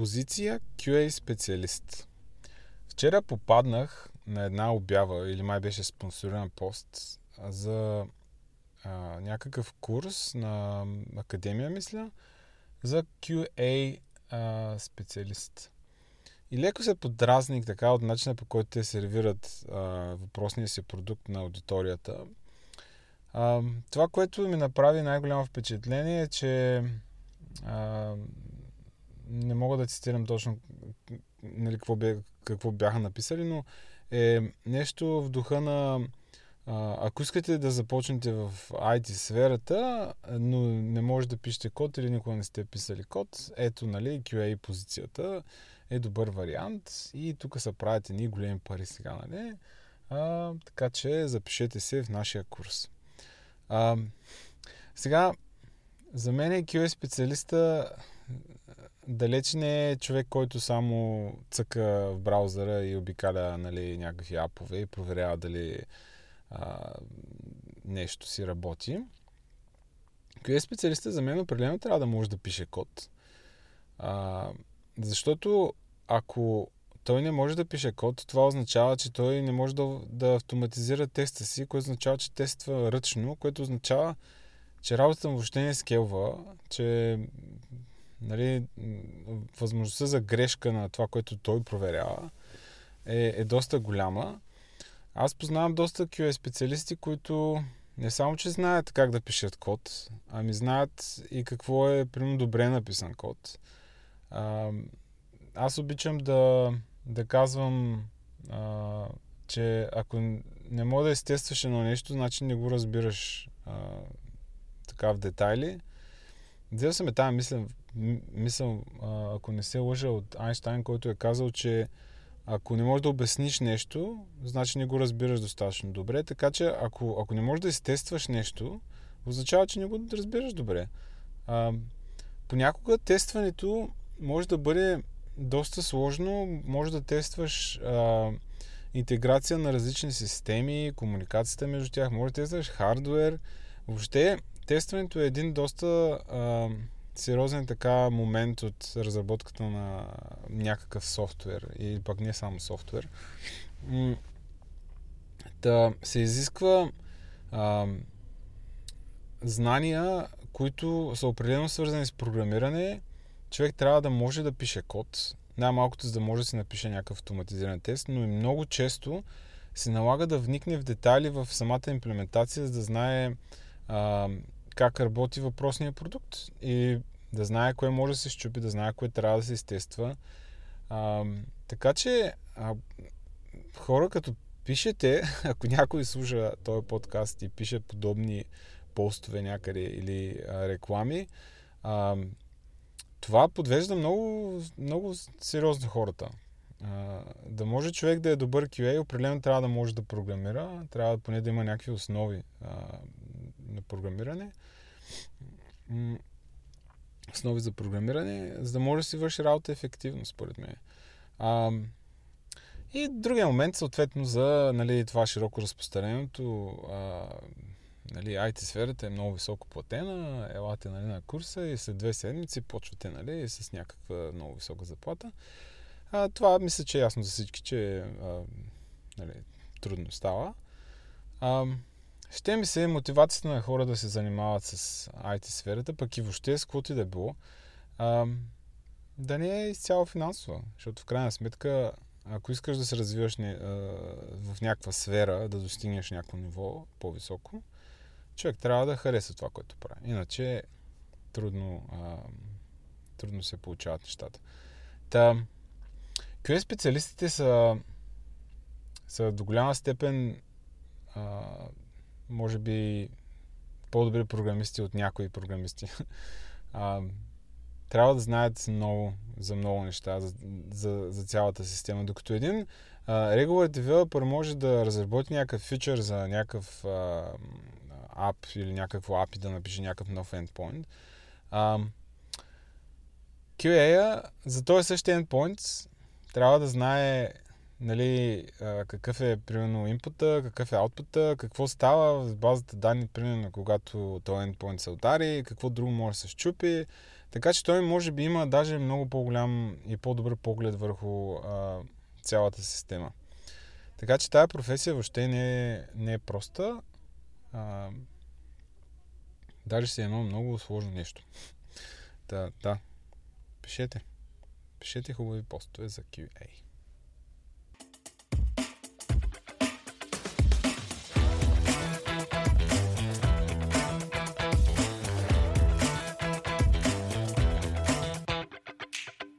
Позиция QA специалист. Вчера попаднах на една обява, или май беше спонсориран пост, за някакъв курс на академия, мисля, за QA специалист. И леко се подразних така от начина, по който те сервират въпросния си продукт на аудиторията. Това, което ми направи най-голямо впечатление е, че не мога да цитирам точно нали, какво бяха написали, но е нещо в духа на ако искате да започнете в IT сферата, но не може да пишете код или никога не сте писали код, ето нали, QA позицията е добър вариант и тук са правят едни големи пари сега, нали? Така че запишете се в нашия курс. Сега, за мен е QA специалиста далеч не е човек, който само цъка в браузъра и обикаля нали, някакви апове и проверява дали нещо си работи. QA специалиста за мен определено трябва да може да пише код. Защото ако той не може да пише код, това означава, че той не може да автоматизира теста си, което означава, че тества ръчно, което означава, че работата му въобще не скелва, че нали, възможността за грешка на това, което той проверява, е доста голяма. Аз познавам доста QA специалисти, които не само, че знаят как да пишат код, ами знаят и какво е примерно добре написан код. Аз обичам да казвам, че ако не мога да изтестваш едно нещо, значи не го разбираш така в детайли. Взел съм тази мисъл, ако не се лъжа, от Айнщайн, който е казал, че ако не можеш да обясниш нещо, значи не го разбираш достатъчно добре. Така че ако не можеш да изтестваш нещо, означава, че не го разбираш добре. Понякога тестването може да бъде доста сложно, може да тестваш интеграция на различни системи, комуникацията между тях, може да тестваш хардуер. Въобще тестването е един доста сериозен така момент от разработката на някакъв софтуер или пък не само софтуер. Да се изисква знания, които са определено свързани с програмиране. Човек трябва да може да пише код, най-малкото за да може да си напише някакъв автоматизиран тест, но и много често се налага да вникне в детайли в самата имплементация, за да знае как работи въпросния продукт и да знае кое може да се счупи, да знае кое трябва да се изтества. Така че хора, като пишете, ако някой слуша този подкаст и пише подобни постове някъде или реклами, това подвежда много, много сериозно хората. Да може човек да е добър QA, определено трябва да може да програмира, трябва поне да има някакви основи на програмиране, основи за програмиране, за да може да си върши работа ефективно, според мен. И другия момент, съответно, за нали, това широко разпространеното нали, IT-сферата е много високо платена, елате нали, на курса и след 2 седмици почвате нали, с някаква много висока заплата. Това мисля, че е ясно за всички, че нали, трудно става. Ще ми се мотивацията на хора да се занимават с IT-сферата, пък и въобще с каквото и да било, да не е изцяло финансово, защото в крайна сметка, ако искаш да се развиваш в някаква сфера, да достигнеш някакво ниво по-високо, човек трябва да хареса това, което прави. Иначе трудно се получават нещата. QA специалистите са до голяма степен може би по-добри програмисти от някои програмисти. Трябва да знаят много, за много неща, за цялата система. Докато един regular developer може да разработи някакъв фичър за някакъв ап или някакво API, да напише някакъв нов endpoint. QA-а за този същия endpoint трябва да знае нали, какъв е примерно инпута, какъв е аутпута, какво става в базата данни, примерно когато този endpoint се удари, какво друго може да се счупи. Така че той може би има даже много по-голям и по-добър поглед върху цялата система. Така че тая професия въобще не е проста. Даже си е едно много сложно нещо. Да, пишете. Пишете хубави постове за QA.